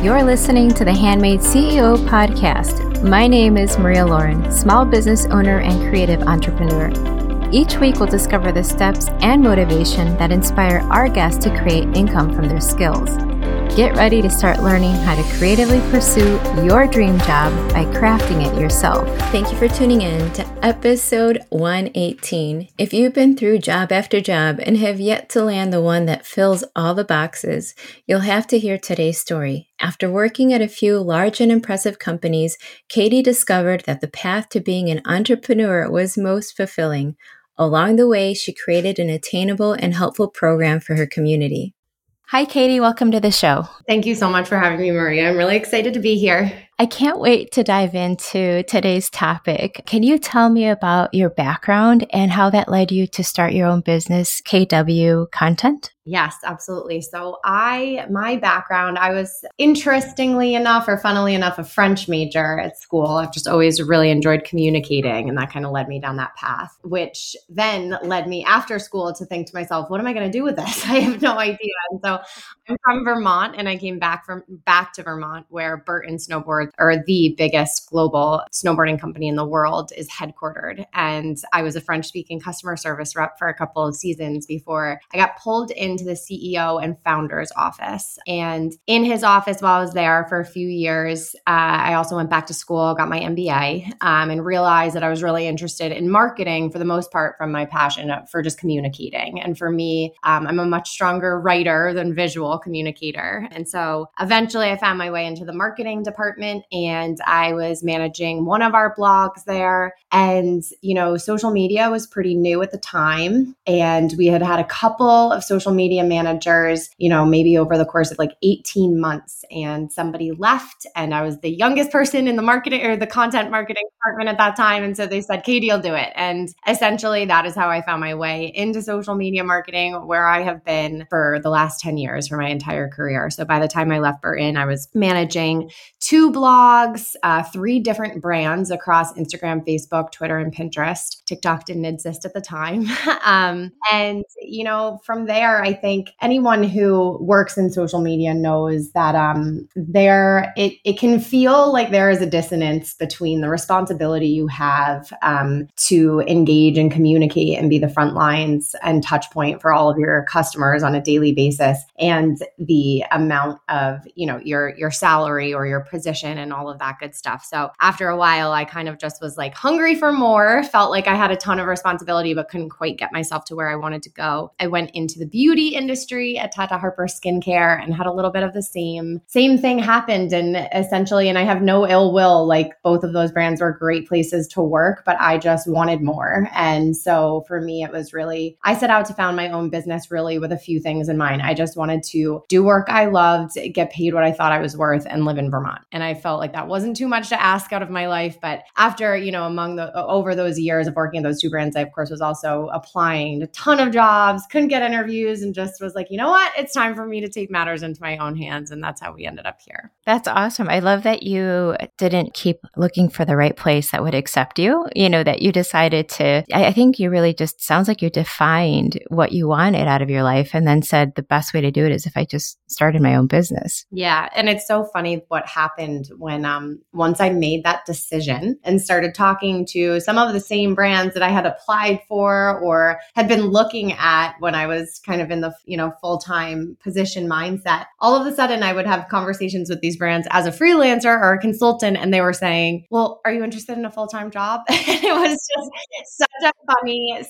You're listening to the Handmade CEO Podcast. My name is Maria Lauren, small business owner and creative entrepreneur. Each week, we'll discover the steps and motivation that inspire our guests to create income from their skills. Get ready to start learning how to creatively pursue your dream job by crafting it yourself. Thank you for tuning in to episode 118. If you've been through job after job and have yet to land the one that fills all the boxes, you'll have to hear today's story. After working at a few large and impressive companies, Katie discovered that the path to being an entrepreneur was most fulfilling. Along the way, she created an attainable and helpful program for her community. Hi, Katie. Welcome to the show. Thank you so much for having me, Maria. I'm really excited to be here. I can't wait to dive into today's topic. Can you tell me about your background and how that led you to start your own business, KW Content? Yes, absolutely. So my background, I was, interestingly enough or funnily enough, a French major at school. I've just always really enjoyed communicating, and that kind of led me down that path, which then led me after school to think to myself, what am I going to do with this? I have no idea. And so I'm from Vermont, and I came back to Vermont, where Burton Snowboards, or the biggest global snowboarding company in the world, is headquartered. And I was a French-speaking customer service rep for a couple of seasons before I got pulled into the CEO and founder's office. And in his office, while I was there for a few years, I also went back to school, got my MBA, and realized that I was really interested in marketing for the most part from my passion for just communicating. And for me, I'm a much stronger writer than visual communicator. And so eventually I found my way into the marketing department, and I was managing one of our blogs there. And, you know, social media was pretty new at the time. And we had had a couple of social media managers, you know, maybe over the course of like 18 months, and somebody left, and I was the youngest person in the marketing or the content marketing department at that time. And so they said, Katie, you'll do it. And essentially that is how I found my way into social media marketing, where I have been for the last 10 years for my entire career. So by the time I left Burton, I was managing 2 blogs, 3 different brands across Instagram, Facebook, Twitter, and Pinterest. TikTok didn't exist at the time. And, you know, from there, I think anyone who works in social media knows that it can feel like there is a dissonance between the responsibility you have to engage and communicate and be the front lines and touch point for all of your customers on a daily basis, and the amount of, you know, your salary or your position and all of that good stuff. So after a while, I kind of just was like hungry for more, felt like I had a ton of responsibility, but couldn't quite get myself to where I wanted to go. I went into the beauty industry at Tata Harper Skincare and had a little bit of the same thing happened. And essentially, and I have no ill will, like both of those brands were great places to work, but I just wanted more. And so for me, it was really, I set out to found my own business really with a few things in mind. I just wanted to do work I loved, get paid what I thought I was worth, and live in Vermont. And I felt like that wasn't too much to ask out of my life. But after, you know, over those years of working at those 2 brands, I of course was also applying to a ton of jobs, couldn't get interviews, and just was like, you know what, it's time for me to take matters into my own hands. And that's how we ended up here. That's awesome. I love that you didn't keep looking for the right place that would accept you, you know, that you decided to, I think you really just, sounds like you defined what you wanted out of your life and then said the best way to do it is if I just started my own business. Yeah. And it's so funny what happened when once I made that decision and started talking to some of the same brands that I had applied for or had been looking at when I was kind of in the, you know, full-time position mindset. All of a sudden I would have conversations with these brands as a freelancer or a consultant, and they were saying, well, are you interested in a full-time job? And it was just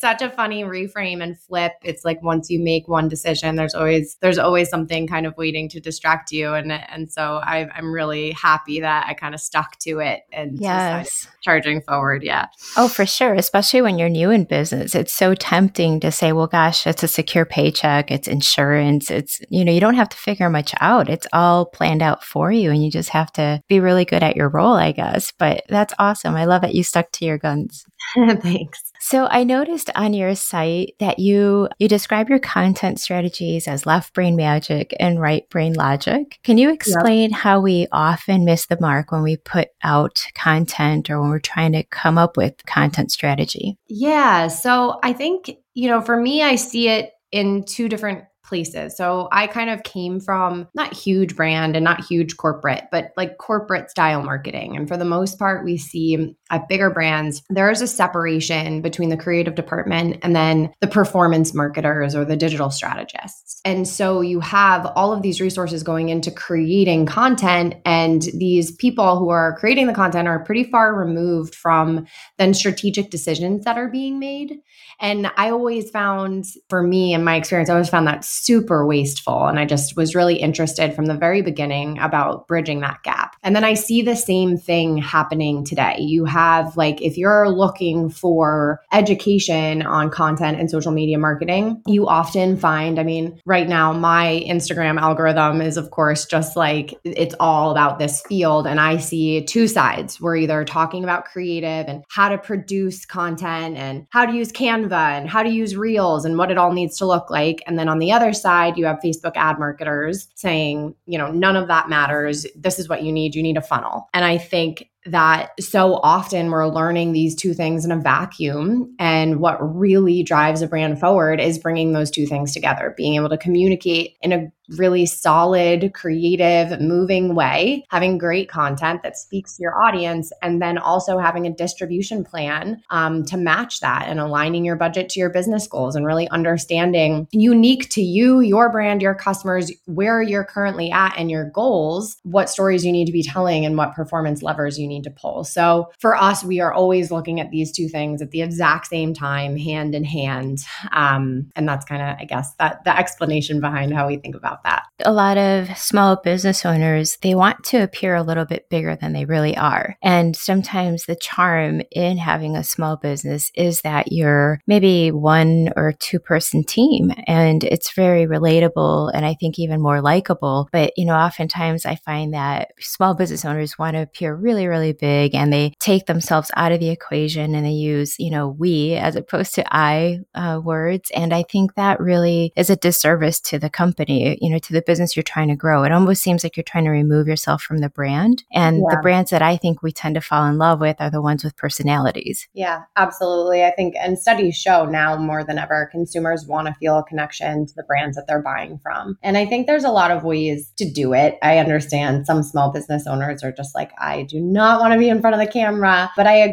such a funny reframe and flip. It's like once you make one decision, there's always something kind of waiting to distract you. And so I'm really happy that I kind of stuck to it and yes, charging forward. Yeah. Oh, for sure. Especially when you're new in business, it's so tempting to say, well, gosh, it's a secure paycheck. It's insurance. It's, you know, you don't have to figure much out. It's all planned out for you. And you just have to be really good at your role, I guess. But that's awesome. I love that you stuck to your guns. Thanks. So I noticed on your site that you describe your content strategies as left brain magic and right brain logic. Can you explain how we often miss the mark when we put out content or when we're trying to come up with content strategy? Yeah. So I think, you know, for me, I see it in 2 different places. So I kind of came from not huge brand and not huge corporate, but like corporate style marketing. And for the most part, we see at bigger brands, there is a separation between the creative department and then the performance marketers or the digital strategists. And so you have all of these resources going into creating content, and these people who are creating the content are pretty far removed from then strategic decisions that are being made. And I always found, for me in my experience, I always found that super wasteful. And I just was really interested from the very beginning about bridging that gap. And then I see the same thing happening today. You have, like, if you're looking for education on content and social media marketing, you often find, I mean, right now, my Instagram algorithm is, of course, just like, it's all about this field. And I see two sides. We're either talking about creative and how to produce content and how to use Canva and how to use Reels and what it all needs to look like. And then on the other side, you have Facebook ad marketers saying, you know, none of that matters. This is what you need. You need a funnel. And I think that so often we're learning these two things in a vacuum. And what really drives a brand forward is bringing those two things together, being able to communicate in a really solid, creative, moving way, having great content that speaks to your audience, and then also having a distribution plan to match that and aligning your budget to your business goals and really understanding unique to you, your brand, your customers, where you're currently at and your goals, what stories you need to be telling and what performance levers you need to pull. So for us, we are always looking at these two things at the exact same time, hand in hand. And that's kind of, I guess, that the explanation behind how we think about that. A lot of small business owners, they want to appear a little bit bigger than they really are. And sometimes the charm in having a small business is that you're maybe one or two person team, and it's very relatable and I think even more likable. But, you know, oftentimes I find that small business owners want to appear really, really big, and they take themselves out of the equation and they use, you know, we as opposed to I words. And I think that really is a disservice to the company, you know, to the business you're trying to grow. It almost seems like you're trying to remove yourself from the brand. And the brands that I think we tend to fall in love with are the ones with personalities. Yeah, absolutely. I think, and studies show now more than ever, consumers want to feel a connection to the brands that they're buying from. And I think there's a lot of ways to do it. I understand some small business owners are just like, I do not want to be in front of the camera, but I agree.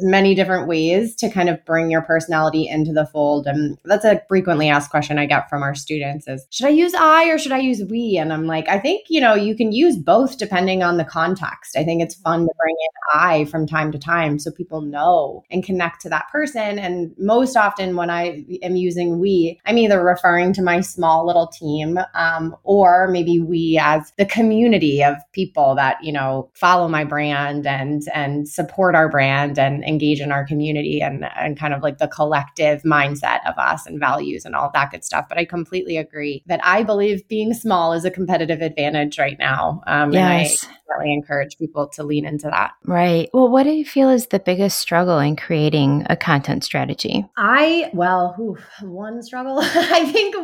There's many different ways to kind of bring your personality into the fold. And that's a frequently asked question I get from our students is, should I use I or should I use we? And I'm like, I think, you know, you can use both depending on the context. I think it's fun to bring in I from time to time so people know and connect to that person. And most often when I am using we, I'm either referring to my small little team or maybe we as the community of people that, you know, follow my brand and support our brand and engage in our community and kind of like the collective mindset of us and values and all that good stuff. But I completely agree that I believe being small is a competitive advantage right now. Yes. And I really encourage people to lean into that. Right. Well, what do you feel is the biggest struggle in creating a content strategy? One struggle. I think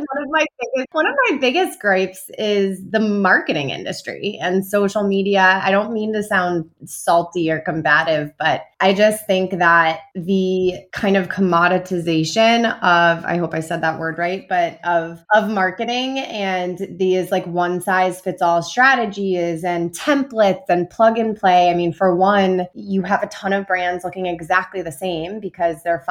one of my biggest gripes is the marketing industry and social media. I don't mean to sound salty or combative, but I just think that the kind of commoditization of, I hope I said that word right, but of marketing and these like one size fits all strategies and templates and plug and play. I mean, for one, you have a ton of brands looking exactly the same because they're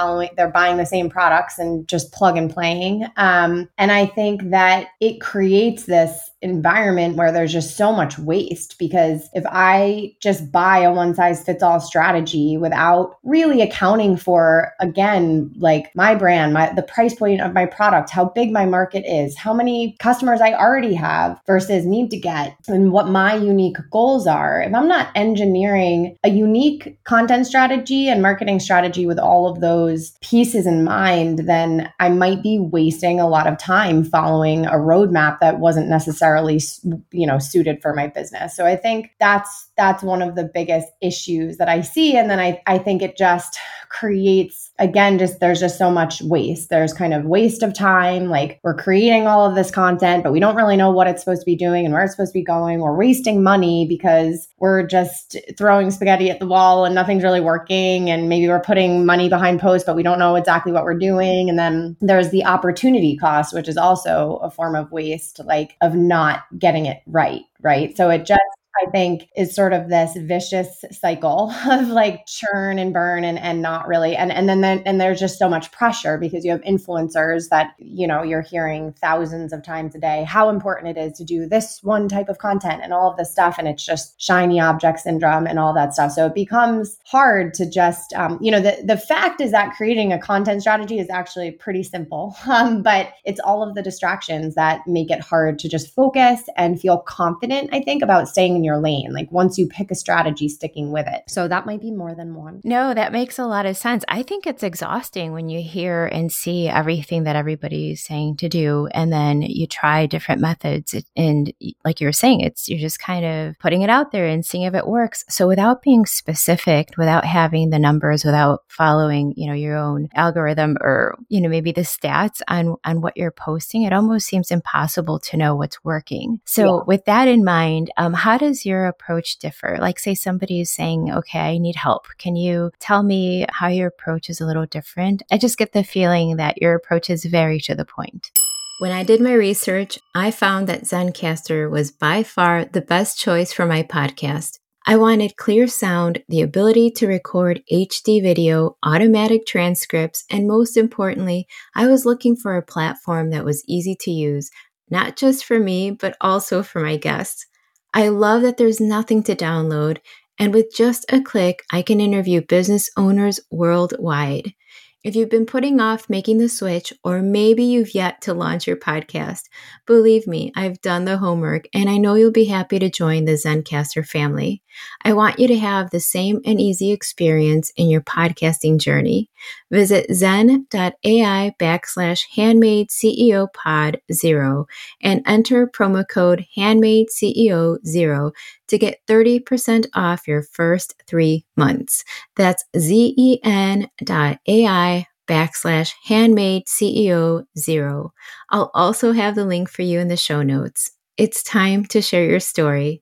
buying the same products and just plug and playing. And I think that it creates this environment where there's just so much waste, because if I just buy a one size fits all strategy without really accounting for, again, like my brand, the price point of my product, how big my market is, how many customers I already have versus need to get, and what my unique goals are. If I'm not engineering a unique content strategy and marketing strategy with all of those pieces in mind, then I might be wasting a lot of time following a roadmap that wasn't necessarily necessarily, you know, suited for my business. So I think that's one of the biggest issues that I see. And then I think it just creates, again, just there's just so much waste. There's kind of waste of time. Like, we're creating all of this content, but we don't really know what it's supposed to be doing and where it's supposed to be going. We're wasting money because we're just throwing spaghetti at the wall and nothing's really working. And maybe we're putting money behind posts, but we don't know exactly what we're doing. And then there's the opportunity cost, which is also a form of waste, like of not getting it right. Right. So it just, I think, is sort of this vicious cycle of like churn and burn and not really. And then there's just so much pressure because you have influencers that, you know, you're hearing thousands of times a day how important it is to do this one type of content and all of this stuff. And it's just shiny object syndrome and all that stuff. So it becomes hard to just, you know, the fact is that creating a content strategy is actually pretty simple, but it's all of the distractions that make it hard to just focus and feel confident, I think, about staying in your lane. Like, once you pick a strategy, sticking with it. So that might be more than one. No, that makes a lot of sense. I think it's exhausting when you hear and see everything that everybody's saying to do, and then you try different methods. And like you were saying, you're just kind of putting it out there and seeing if it works. So without being specific, without having the numbers, without following, you know, your own algorithm or, you know, maybe the stats on what you're posting, it almost seems impossible to know what's working. So with that in mind, how does your approach differ? Like, say somebody is saying, okay, I need help. Can you tell me how your approach is a little different? I just get the feeling that your approach is very to the point. When I did my research, I found that Zencaster was by far the best choice for my podcast. I wanted clear sound, the ability to record HD video, automatic transcripts, and most importantly, I was looking for a platform that was easy to use, not just for me, but also for my guests. I love that there's nothing to download, and with just a click, I can interview business owners worldwide. If you've been putting off making the switch, or maybe you've yet to launch your podcast, believe me, I've done the homework, and I know you'll be happy to join the Zencaster family. I want you to have the same and easy experience in your podcasting journey. Visit zen.ai/handmadeCEOpod0 and enter promo code handmadeceo0 to get 30% off your first 3 months. That's zen.ai/handmadeceo0. I'll also have the link for you in the show notes. It's time to share your story.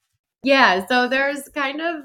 Yeah. So I'm going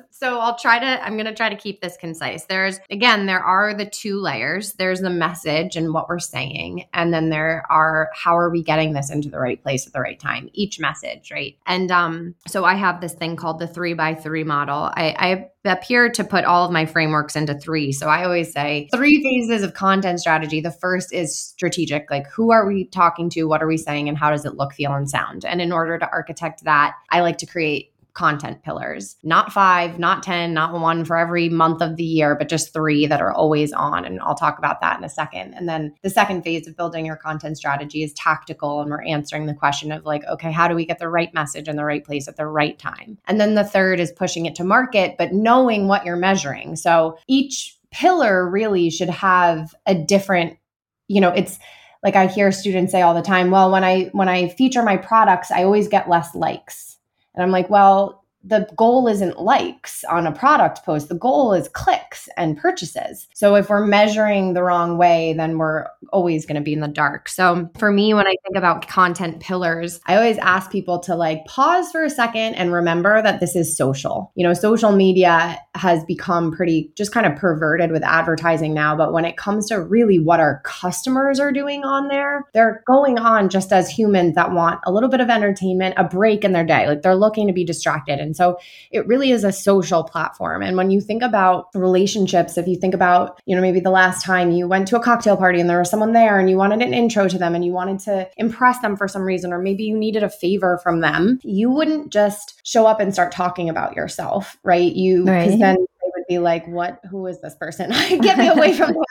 to try to keep this concise. There are the two layers. There's the message and what we're saying. And then there are, how are we getting this into the right place at the right time? Each message, right? And so I have this thing called the 3x3 model. I appear to put all of my frameworks into three. So I always say 3 phases of content strategy. The first is strategic, like, who are we talking to? What are we saying? And how does it look, feel, and sound? And in order to architect that, I like to create content pillars, not 5, not 10, not 1 for every month of the year, but just 3 that are always on. And I'll talk about that in a second. And then the second phase of building your content strategy is tactical. And we're answering the question of, like, okay, how do we get the right message in the right place at the right time? And then the third is pushing it to market, but knowing what you're measuring. So each pillar really should have a different, you know, it's like I hear students say all the time, well, when I feature my products, I always get less likes. And I'm like, well, the goal isn't likes on a product post. The goal is clicks and purchases. So if we're measuring the wrong way, then we're always going to be in the dark. So for me, when I think about content pillars, I always ask people to, like, pause for a second and remember that this is social. You know, social media has become pretty just kind of perverted with advertising now. But when it comes to really what our customers are doing on there, they're going on just as humans that want a little bit of entertainment, a break in their day. Like, they're looking to be distracted. And so it really is a social platform. And when you think about relationships, if you think about, you know, maybe the last time you went to a cocktail party and there was someone there and you wanted an intro to them and you wanted to impress them for some reason, or maybe you needed a favor from them, you wouldn't just show up and start talking about yourself, right? Because then they would be like, what, who is this person? Get me away from them.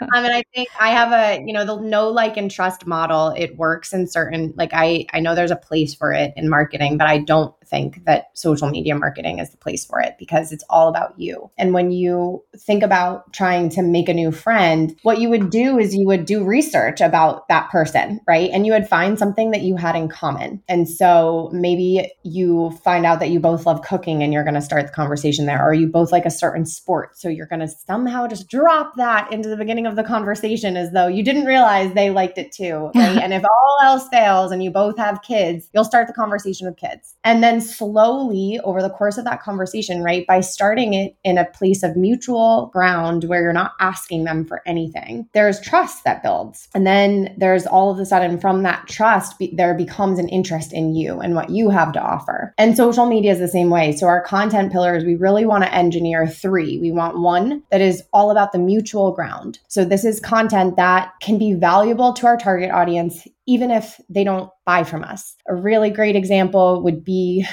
And I think I have the know, like, and trust model. It works in certain, like, I know there's a place for it in marketing, but I don't think that social media marketing is the place for it because it's all about you. And when you think about trying to make a new friend, what you would do is you would do research about that person, right? And you would find something that you had in common. And so maybe you find out that you both love cooking and you're going to start the conversation there, or you both like a certain sport. So you're going to somehow just drop that into the beginning of the conversation as though you didn't realize they liked it too. Right? And if all else fails and you both have kids, you'll start the conversation with kids. And then slowly over the course of that conversation, right, by starting it in a place of mutual ground where you're not asking them for anything, there's trust that builds. And then there's all of a sudden from that trust, there becomes an interest in you and what you have to offer. And social media is the same way. So our content pillars, we really want to engineer three. We want one that is all about the mutual ground. So this is content that can be valuable to our target audience, even if they don't buy from us. A really great example would be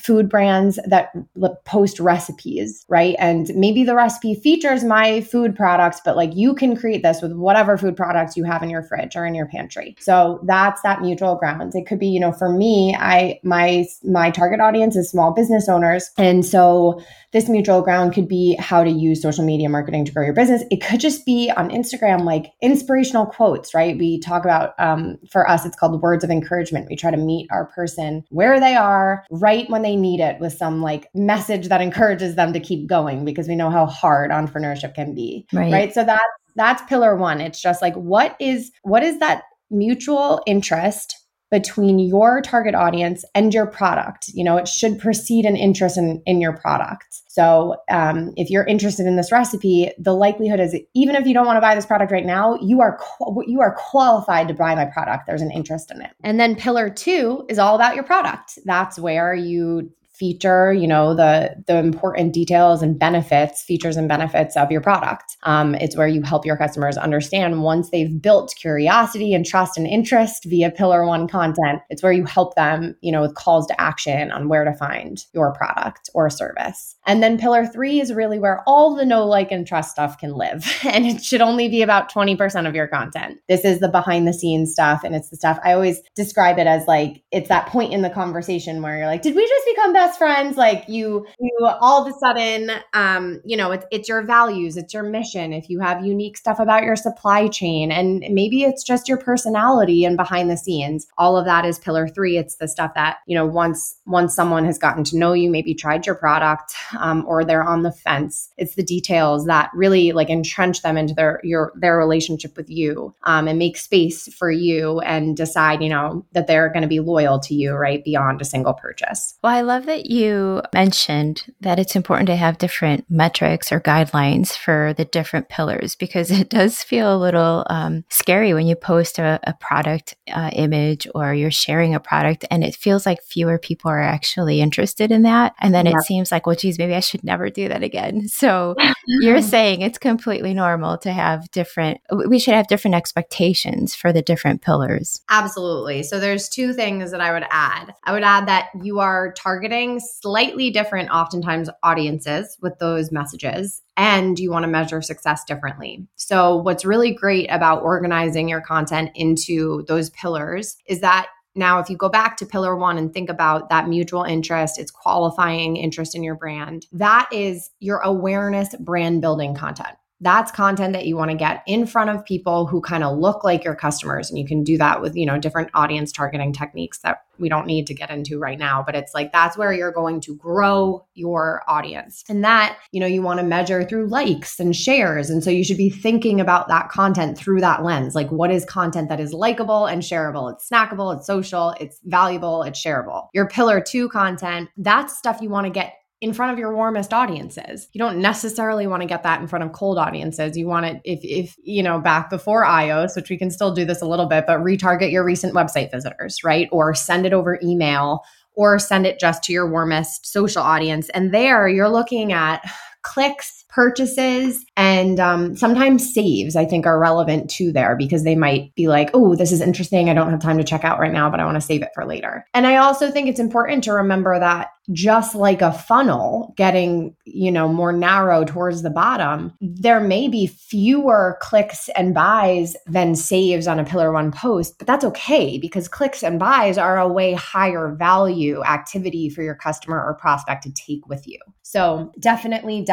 food brands that post recipes, right? And maybe the recipe features my food products, but like you can create this with whatever food products you have in your fridge or in your pantry. So that's that mutual ground. It could be, you know, for me, my target audience is small business owners. And so this mutual ground could be how to use social media marketing to grow your business. It could just be on Instagram, like inspirational quotes, right? We talk about, for us, it's called words of encouragement. We try to meet our person where they are, right when they need it, with some like message that encourages them to keep going, because we know how hard entrepreneurship can be, right? So that's pillar one. It's just like, what is that mutual interest between your target audience and your product? You know, it should precede an interest in your product. So if you're interested in this recipe, the likelihood is that even if you don't want to buy this product right now, you are qualified to buy my product. There's an interest in it. And then pillar two is all about your product. That's where you feature, you know, the important details and benefits, features and benefits of your product. It's where you help your customers understand once they've built curiosity and trust and interest via pillar one content. It's where you help them, you know, with calls to action on where to find your product or service. And then pillar three is really where all the know, like, and trust stuff can live. And it should only be about 20% of your content. This is the behind the scenes stuff. And it's the stuff I always describe it as, like, it's that point in the conversation where you're like, did we just become best friends? Like you all of a sudden, you know, it's your values, it's your mission. If you have unique stuff about your supply chain, and maybe it's just your personality and behind the scenes, all of that is pillar three. It's the stuff that, you know, once someone has gotten to know you, maybe tried your product, or they're on the fence, it's the details that really like entrench them into their relationship with you, and make space for you and decide, you know, that they're going to be loyal to you, right, beyond a single purchase. Well, I love that you mentioned that it's important to have different metrics or guidelines for the different pillars, because it does feel a little scary when you post a product image or you're sharing a product and it feels like fewer people are actually interested in that. And then it seems like, well, geez, maybe I should never do that again. So you're saying it's completely normal to have we should have different expectations for the different pillars. Absolutely. So there's two things that I would add. I would add that you are targeting slightly different, oftentimes, audiences with those messages, and you want to measure success differently. So what's really great about organizing your content into those pillars is that now, if you go back to pillar one and think about that mutual interest, it's qualifying interest in your brand. That is your awareness brand building content. That's content that you want to get in front of people who kind of look like your customers. And you can do that with, you know, different audience targeting techniques that we don't need to get into right now. But it's like, that's where you're going to grow your audience. And that, you know, you want to measure through likes and shares. And so you should be thinking about that content through that lens. Like, what is content that is likable and shareable? It's snackable, it's social, it's valuable, it's shareable. Your pillar two content, that's stuff you want to get in front of your warmest audiences. You don't necessarily want to get that in front of cold audiences. You want it if you know, back before iOS, which we can still do this a little bit, but retarget your recent website visitors, right? Or send it over email, or send it just to your warmest social audience. And there you're looking at clicks, purchases and sometimes saves, I think, are relevant to there because they might be like, oh, this is interesting. I don't have time to check out right now, but I want to save it for later. And I also think it's important to remember that just like a funnel getting, more narrow towards the bottom, there may be fewer clicks and buys than saves on a pillar one post, but that's okay because clicks and buys are a way higher value activity for your customer or prospect to take with you. So definitely,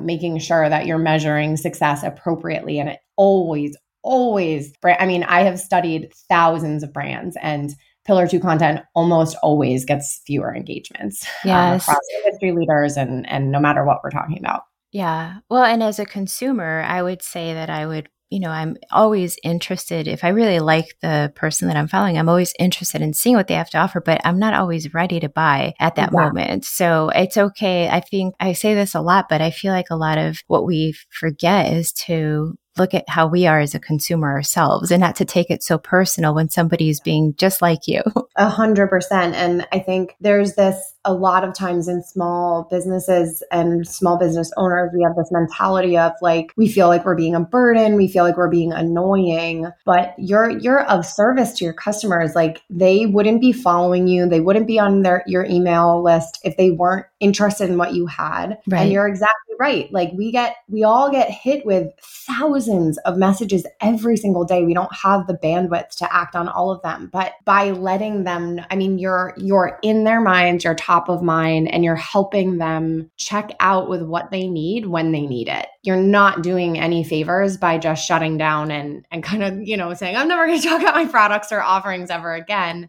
making sure that you're measuring success appropriately. And it always, I have studied thousands of brands and pillar two content almost always gets fewer engagements. Yes. Across industry leaders and no matter what we're talking about. Yeah. Well, and as a consumer, I would say that I would, I'm always interested, if I really like the person that I'm following, I'm always interested in seeing what they have to offer, but I'm not always ready to buy at that moment. So it's okay. I think I say this a lot, but I feel like a lot of what we forget is to look at how we are as a consumer ourselves and not to take it so personal when somebody's being just like you. 100%. And I think there's this a lot of times in small businesses and small business owners, we have this mentality of like, we feel like we're being a burden. We feel like we're being annoying, but you're of service to your customers. Like they wouldn't be following you. They wouldn't be on your email list if they weren't interested in what you had. Right. And you're exactly right. Like we all get hit with thousands of messages every single day. We don't have the bandwidth to act on all of them, but by letting them, you're in their minds, you're top of mind, and you're helping them check out with what they need when they need it. You're not doing any favors by just shutting down and kind of, saying, I'm never going to talk about my products or offerings ever again.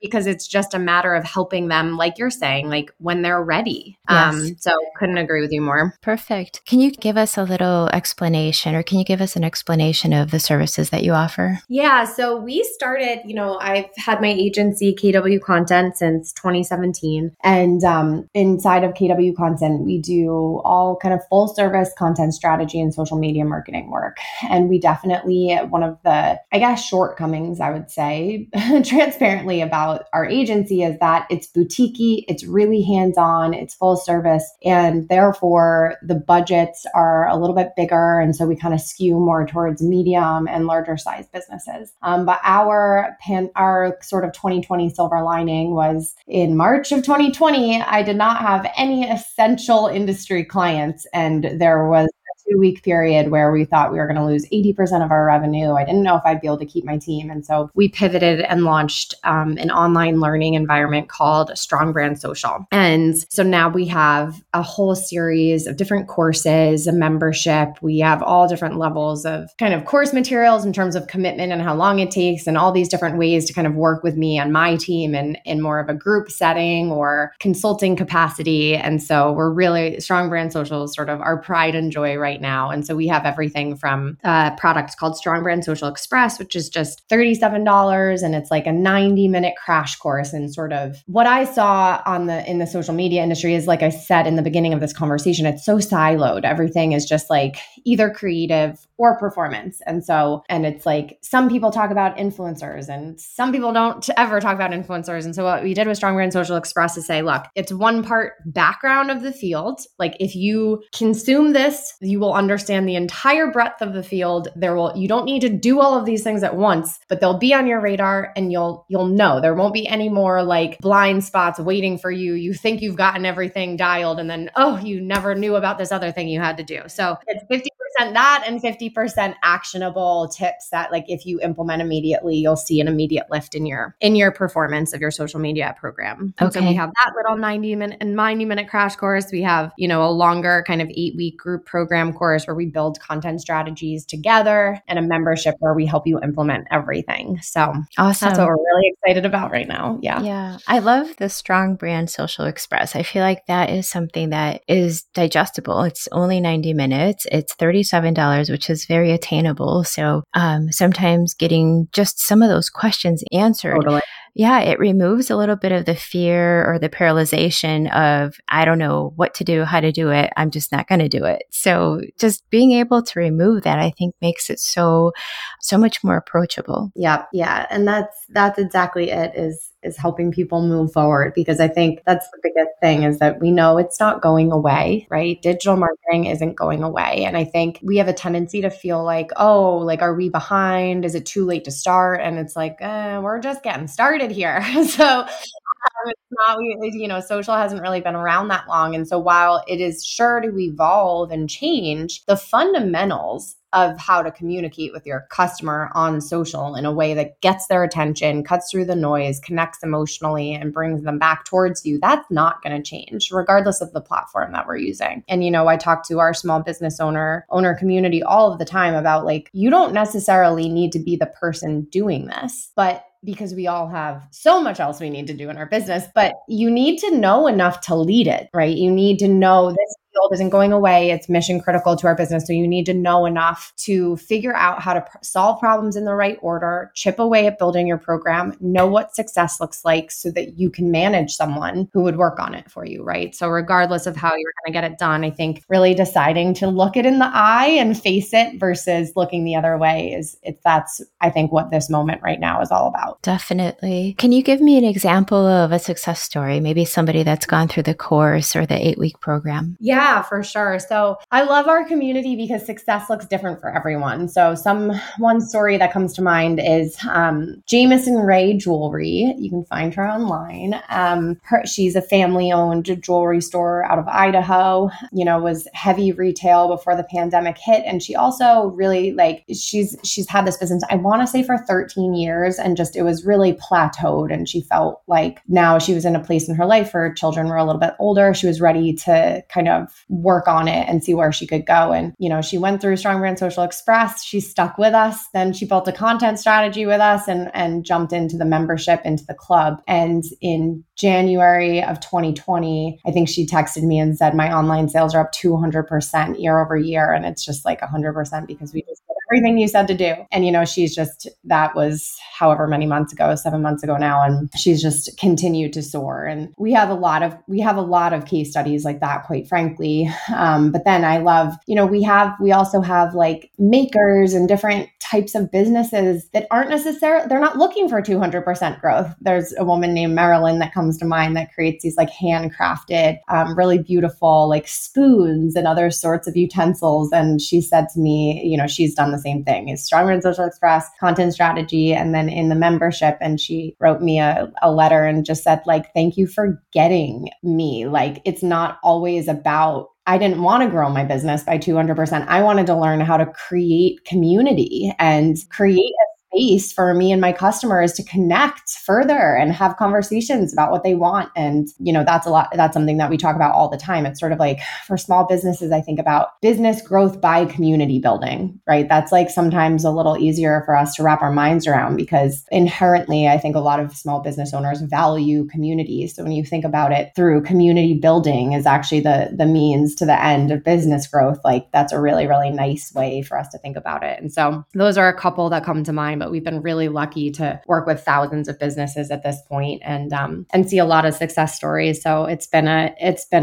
Because it's just a matter of helping them, like you're saying, like when they're ready. Yes. So couldn't agree with you more. Perfect. Can you give us a little explanation or can you give us an explanation of the services that you offer? Yeah. So we started, I've had my agency KW Content since 2017. And inside of KW Content, we do all kind of full service content strategy and social media marketing work. And we definitely, one of the, shortcomings, I would say, transparently about our agency is that it's boutique-y, it's really hands-on, it's full service, and therefore the budgets are a little bit bigger. And so we kind of skew more towards medium and larger size businesses. But our sort of 2020 silver lining was in March of 2020, I did not have any essential industry clients, and there was 2-week period where we thought we were going to lose 80% of our revenue. I didn't know if I'd be able to keep my team. And so we pivoted and launched an online learning environment called Strong Brand Social. And so now we have a whole series of different courses, a membership. We have all different levels of kind of course materials in terms of commitment and how long it takes and all these different ways to kind of work with me and my team and in more of a group setting or consulting capacity. And so we're really, Strong Brand Social is sort of our pride and joy right now. And so we have everything from a product called Strong Brand Social Express, which is just $37. And it's like a 90-minute crash course. And sort of what I saw in the social media industry is, like I said in the beginning of this conversation, it's so siloed. Everything is just like either creative or performance. And it's like some people talk about influencers and some people don't ever talk about influencers. And so what we did with Strong Brand Social Express is say, look, it's one part background of the field. Like if you consume this, you will understand the entire breadth of the field. You don't need to do all of these things at once, but they'll be on your radar and you'll know. There won't be any more like blind spots waiting for you. You think you've gotten everything dialed and then, oh, you never knew about this other thing you had to do. So it's 50% that and 50% actionable tips that, like, if you implement immediately, you'll see an immediate lift in your performance of your social media program. Okay. And so we have that little 90-minute crash course. We have, a longer kind of 8-week group program course where we build content strategies together and a membership where we help you implement everything. So awesome. That's what we're really excited about right now. Yeah. Yeah. I love the Strong Brand Social Express. I feel like that is something that is digestible. It's only 90 minutes. It's $37, which is very attainable. So sometimes getting just some of those questions answered. Totally. yeah, it removes a little bit of the fear or the paralyzation of, I don't know what to do, how to do it. I'm just not going to do it. So just being able to remove that, I think makes it so much more approachable. Yeah. Yeah. And that's exactly it is helping people move forward, because I think that's the biggest thing is that we know it's not going away, right? Digital marketing isn't going away. And I think we have a tendency to feel like, oh, like, are we behind? Is it too late to start? And it's like, we're just getting started here. So it's not, social hasn't really been around that long. And so while it is sure to evolve and change, the fundamentals of how to communicate with your customer on social in a way that gets their attention, cuts through the noise, connects emotionally, and brings them back towards you, that's not going to change regardless of the platform that we're using. And, I talk to our small business owner community all of the time about, like, you don't necessarily need to be the person doing this, but because we all have so much else we need to do in our business, but you need to know enough to lead it, right? You need to know this field isn't going away. It's mission critical to our business. So you need to know enough to figure out how to solve problems in the right order, chip away at building your program, know what success looks like so that you can manage someone who would work on it for you, right? So regardless of how you're going to get it done, I think really deciding to look it in the eye and face it versus looking the other way that's, I think, what this moment right now is all about. Definitely. Can you give me an example of a success story? Maybe somebody that's gone through the course or the 8-week program? Yeah, for sure. So I love our community because success looks different for everyone. So one story that comes to mind is Jamison Ray Jewelry. You can find her online. She's a family-owned jewelry store out of Idaho, was heavy retail before the pandemic hit. And she also really she's had this business, I want to say, for 13 years, and just it was really plateaued, and she felt like now she was in a place in her life where her children were a little bit older. She was ready to kind of work on it and see where she could go. And, she went through Strong Brand Social Express. She stuck with us. Then she built a content strategy with us and jumped into the membership, into the club. And in January of 2020, I think she texted me and said, my online sales are up 200% year over year. And it's just like 100% because we just did everything you said to do. And, she's just, that was however many months ago, 7 months ago now. And she's just continued to soar. And we have a lot of case studies like that, quite frankly. But then I love, we also have like makers and different types of businesses that aren't necessarily, they're not looking for 200% growth. There's a woman named Marilyn that comes to mind that creates these like handcrafted, really beautiful, like spoons and other sorts of utensils. And she said to me, she's done the same thing. It's Strong Brand Social Express, content strategy, and then in the membership. And she wrote me a letter and just said, like, thank you for getting me. Like, it's not always about, I didn't want to grow my business by 200%. I wanted to learn how to create community and create a space for me and my customers to connect further and have conversations about what they want. And, that's something that we talk about all the time. It's sort of like for small businesses, I think about business growth by community building, right? That's like sometimes a little easier for us to wrap our minds around because inherently, I think a lot of small business owners value community. So when you think about it through community building is actually the means to the end of business growth, like that's a really, really nice way for us to think about it. And so those are a couple that come to mind, but we've been really lucky to work with thousands of businesses at this point and see a lot of success stories. So it's been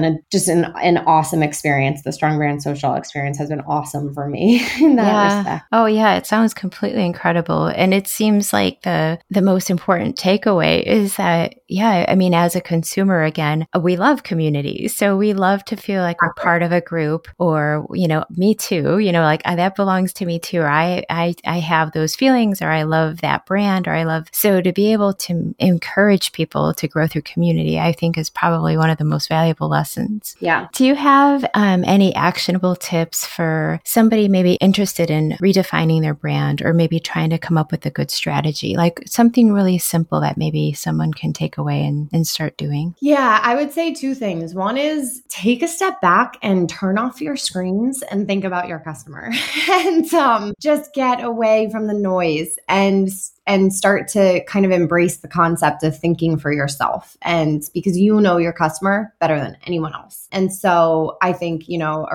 an awesome experience. The Strong Brand Social Experience has been awesome for me in that respect. Oh yeah, it sounds completely incredible. And it seems like the most important takeaway is that, as a consumer, again, we love community. So we love to feel like we're part of a group or, me too, that belongs to me too, or I have those feelings, or I love that brand, or so to be able to encourage people to grow through community, I think is probably one of the most valuable lessons. Yeah. Do you have any actionable tips for somebody maybe interested in redefining their brand or maybe trying to come up with a good strategy, like something really simple that maybe someone can take away and start doing? Yeah, I would say two things. One is take a step back and turn off your screens and think about your customer and just get away from the noise and and start to kind of embrace the concept of thinking for yourself. And because you know your customer better than anyone else. And so I think, you know,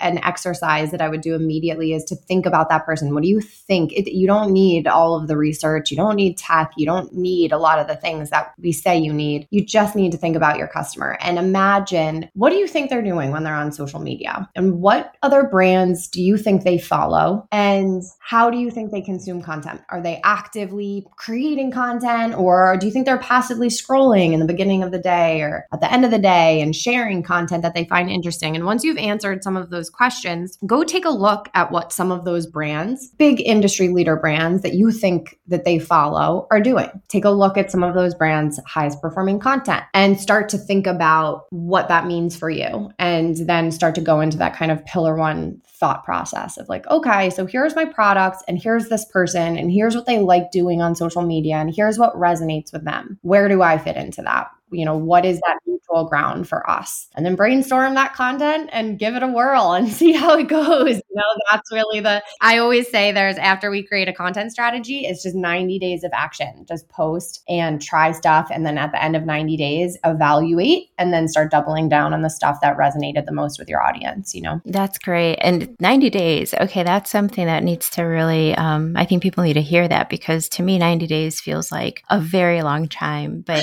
an exercise that I would do immediately is to think about that person. What do you think? You don't need all of the research. You don't need tech. You don't need a lot of the things that we say you need. You just need to think about your customer and imagine, what do you think they're doing when they're on social media? And what other brands do you think they follow? And how do you think they consume content? Are they actively creating content, or do you think they're passively scrolling in the beginning of the day or at the end of the day and sharing content that they find interesting? And once you've answered some of those questions, go take a look at what some of those brands, big industry leader brands that you think that they follow, are doing. Take a look at some of those brands' highest performing content and start to think about what that means for you. And then start to go into that kind of pillar one thought process of like, okay, so here's my products and here's this person and here's what they like doing on social media and here's what resonates with them. Where do I fit into that? You know, what is that mutual ground for us? And then brainstorm that content and give it a whirl and see how it goes. You know, that's really I always say after we create a content strategy, it's just 90 days of action. Just post and try stuff. And then at the end of 90 days, evaluate and then start doubling down on the stuff that resonated the most with your audience, you know? That's great. And 90 days. Okay. That's something that needs to really, I think people need to hear that, because to me, 90 days feels like a very long time, but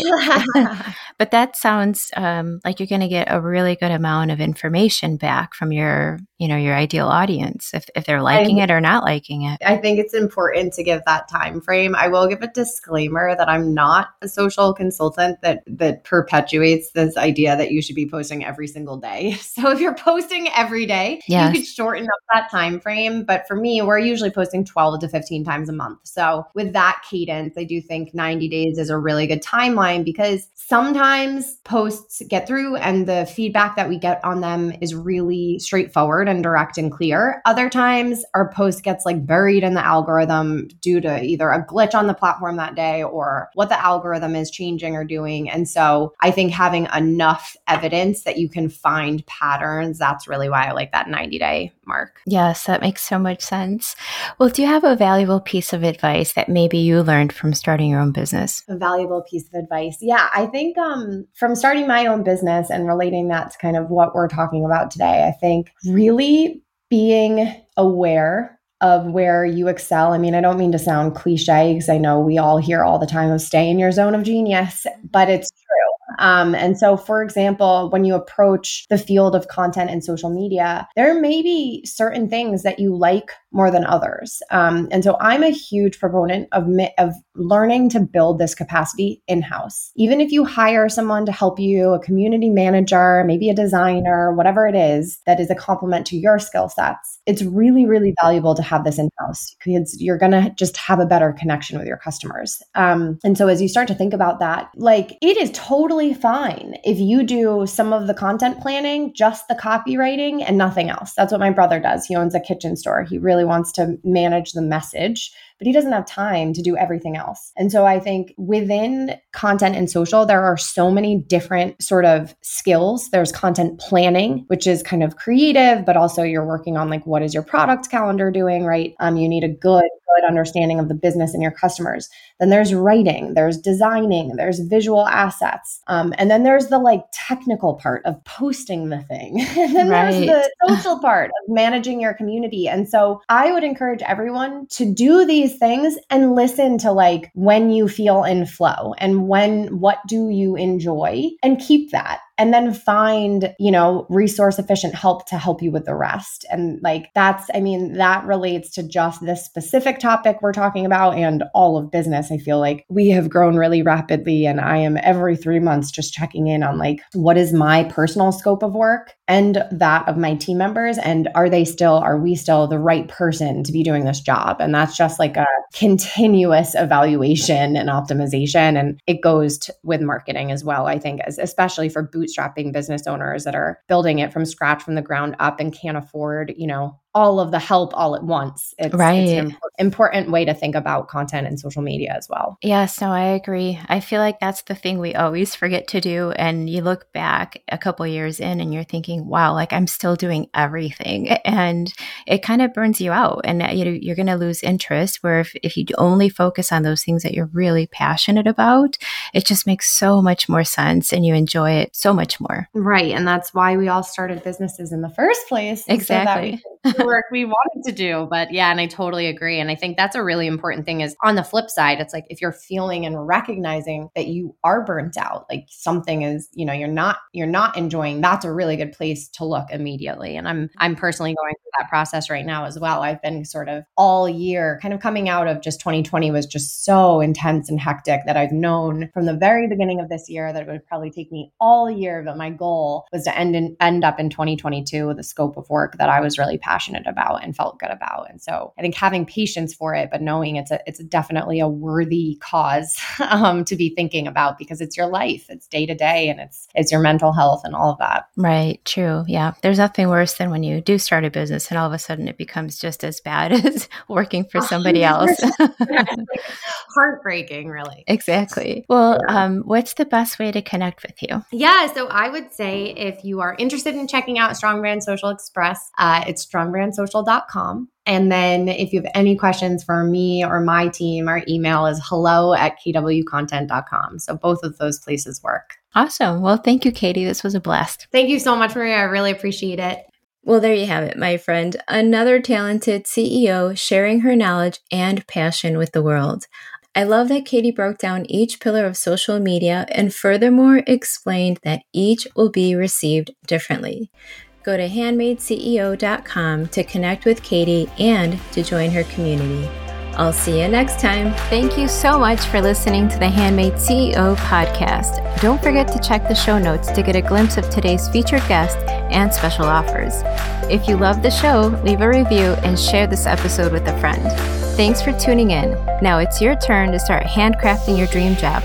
but that sounds like you're going to get a really good amount of information back from your ideal audience, if they're liking it or not liking it. I think it's important to give that time frame. I will give a disclaimer that I'm not a social consultant that perpetuates this idea that you should be posting every single day. So if you're posting every day, yes, you could shorten up that time frame. But for me, we're usually posting 12 to 15 times a month. So with that cadence, I do think 90 days is a really good timeline, because sometimes posts get through and the feedback that we get on them is really straightforward and direct and clear. Other times our post gets like buried in the algorithm due to either a glitch on the platform that day or what the algorithm is changing or doing. And so I think having enough evidence that you can find patterns, that's really why I like that 90-day mark. Yes, that makes so much sense. Well, do you have a valuable piece of advice that maybe you learned from starting your own business? A valuable piece of advice. Yeah, I think from starting my own business and relating that to kind of what we're talking about today, I think really being aware of where you excel. I mean, I don't mean to sound cliche, because I know we all hear all the time of stay in your zone of genius, but it's true. And so, for example, when you approach the field of content and social media, there may be certain things that you like more than others. And so I'm a huge proponent of learning to build this capacity in-house. Even if you hire someone to help you, a community manager, maybe a designer, whatever it is that is a complement to your skill sets, it's really, really valuable to have this in-house, because you're going to just have a better connection with your customers. And so as you start to think about that, like, it is totally fine if you do some of the content planning, just the copywriting and nothing else. That's what my brother does. He owns a kitchen store. He really wants to manage the message, but he doesn't have time to do everything else. And so I think within content and social, there are so many different sort of skills. There's content planning, which is kind of creative, but also you're working on like, what is your product calendar doing, right? You need a good understanding of the business and your customers. Then there's writing, there's designing, there's visual assets. And then there's the like technical part of posting the thing. And then there's the social part of managing your community. And so I would encourage everyone to do these things and listen to like when you feel in flow and what do you enjoy, and keep that. And then find, you know, resource efficient help to help you with the rest. And like, that relates to just this specific topic we're talking about and all of business. I feel like we have grown really rapidly, and I am every 3 months just checking in on like, what is my personal scope of work and that of my team members? And are we still the right person to be doing this job? And that's just like a continuous evaluation and optimization. And it goes with marketing as well, I think, especially for bootstrapping business owners that are building it from scratch, from the ground up, and can't afford, you know, all of the help all at once. It's an important way to think about content and social media as well. Yes, no, I agree. I feel like that's the thing we always forget to do. And you look back a couple years in and you're thinking, wow, like I'm still doing everything. And it kind of burns you out and you're going to lose interest, where if you only focus on those things that you're really passionate about, it just makes so much more sense and you enjoy it so much more. Right. And that's why we all started businesses in the first place. Exactly. So that we the work we wanted to do. But yeah, and I totally agree. And I think that's a really important thing is on the flip side, it's like if you're feeling and recognizing that you are burnt out, like something is, you know, you're not enjoying, that's a really good place to look immediately. And I'm personally going through that process right now as well. I've been sort of all year kind of coming out of just 2020 was just so intense and hectic that I've known from the very beginning of this year that it would probably take me all year. But my goal was to end up in 2022 with a scope of work that I was really passionate about and felt good about. And so I think having patience for it, but knowing it's definitely a worthy cause to be thinking about, because it's your life, it's day to day, and it's your mental health and all of that. Right. True. Yeah. There's nothing worse than when you do start a business and all of a sudden it becomes just as bad as working for somebody else. Heartbreaking, really. Exactly. Well, what's the best way to connect with you? Yeah. So I would say if you are interested in checking out Strong Brand Social Express, it's strongbrandsocial.com. And then if you have any questions for me or my team, our email is hello@kwcontent.com. So both of those places work. Awesome. Well, thank you, Katie. This was a blast. Thank you so much, Maria. I really appreciate it. Well, there you have it, my friend. Another talented CEO sharing her knowledge and passion with the world. I love that Katie broke down each pillar of social media and furthermore explained that each will be received differently. Go to handmadeceo.com to connect with Katie and to join her community. I'll see you next time. Thank you so much for listening to the Handmade CEO podcast. Don't forget to check the show notes to get a glimpse of today's featured guest and special offers. If you love the show, leave a review and share this episode with a friend. Thanks for tuning in. Now it's your turn to start handcrafting your dream job.